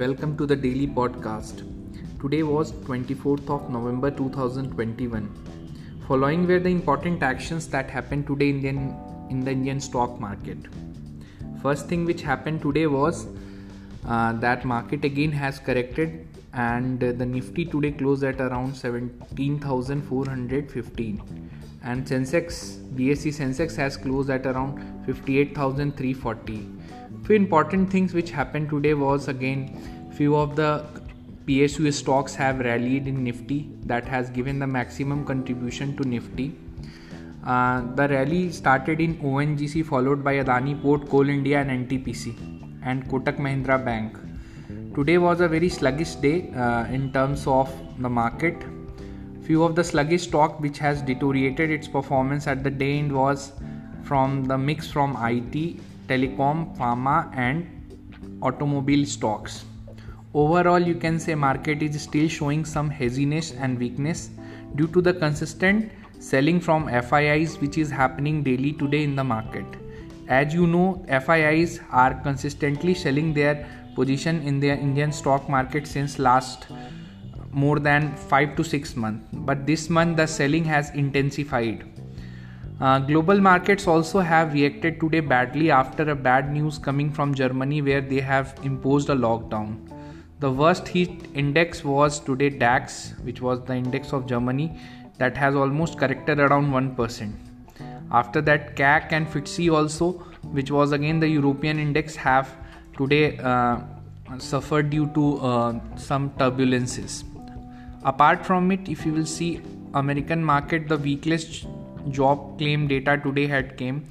welcome to the daily podcast. Today was 24th of November 2021. Following were the important actions that happened today in the Indian stock market. First thing which happened today was that market again has corrected, and the Nifty today closed at around 17,415, and BSE Sensex has closed at around 58,340. Few important things which happened today was, again, few of the PSU stocks have rallied in Nifty, that has given the maximum contribution to Nifty. The rally started in ONGC, followed by Adani Port, Coal India and NTPC and Kotak Mahindra Bank. Today was a very sluggish day in terms of the market. Few of the sluggish stock which has deteriorated its performance at the day end was from the mix from IT, telecom, pharma and automobile stocks. Overall, you can say market is still showing some haziness and weakness due to the consistent selling from FIIs which is happening daily today in the market. As you know, FIIs are consistently selling their position in the Indian stock market since last more than 5 to 6 months. But this month the selling has intensified. Global markets also have reacted today badly after a bad news coming from Germany, where they have imposed a lockdown. The worst hit index was today DAX, which was the index of Germany, that has almost corrected around 1%. After that, CAC and FTSE also, which was again the European index, have today suffered due to some turbulences. Apart from it, if you will see American market, the weakest job claim data today had came.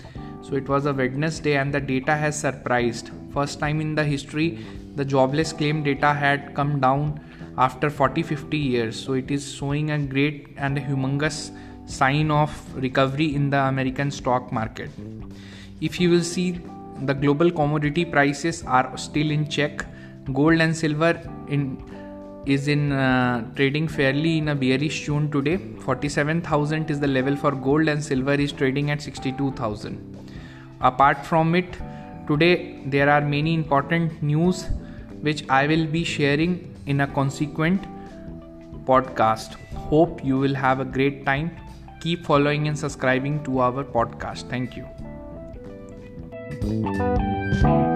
So it was a Wednesday and the data has surprised. First time in the history, the jobless claim data had come down after 40-50 years. So it is showing a great and a humongous sign of recovery in the American stock market. If you will see, the global commodity prices are still in check. Gold and silver is trading fairly in a bearish tune today. 47,000 is the level for gold and silver is trading at 62,000. Apart from it, today there are many important news which I will be sharing in a consequent podcast. Hope you will have a great time. Keep following and subscribing to our podcast. Thank you.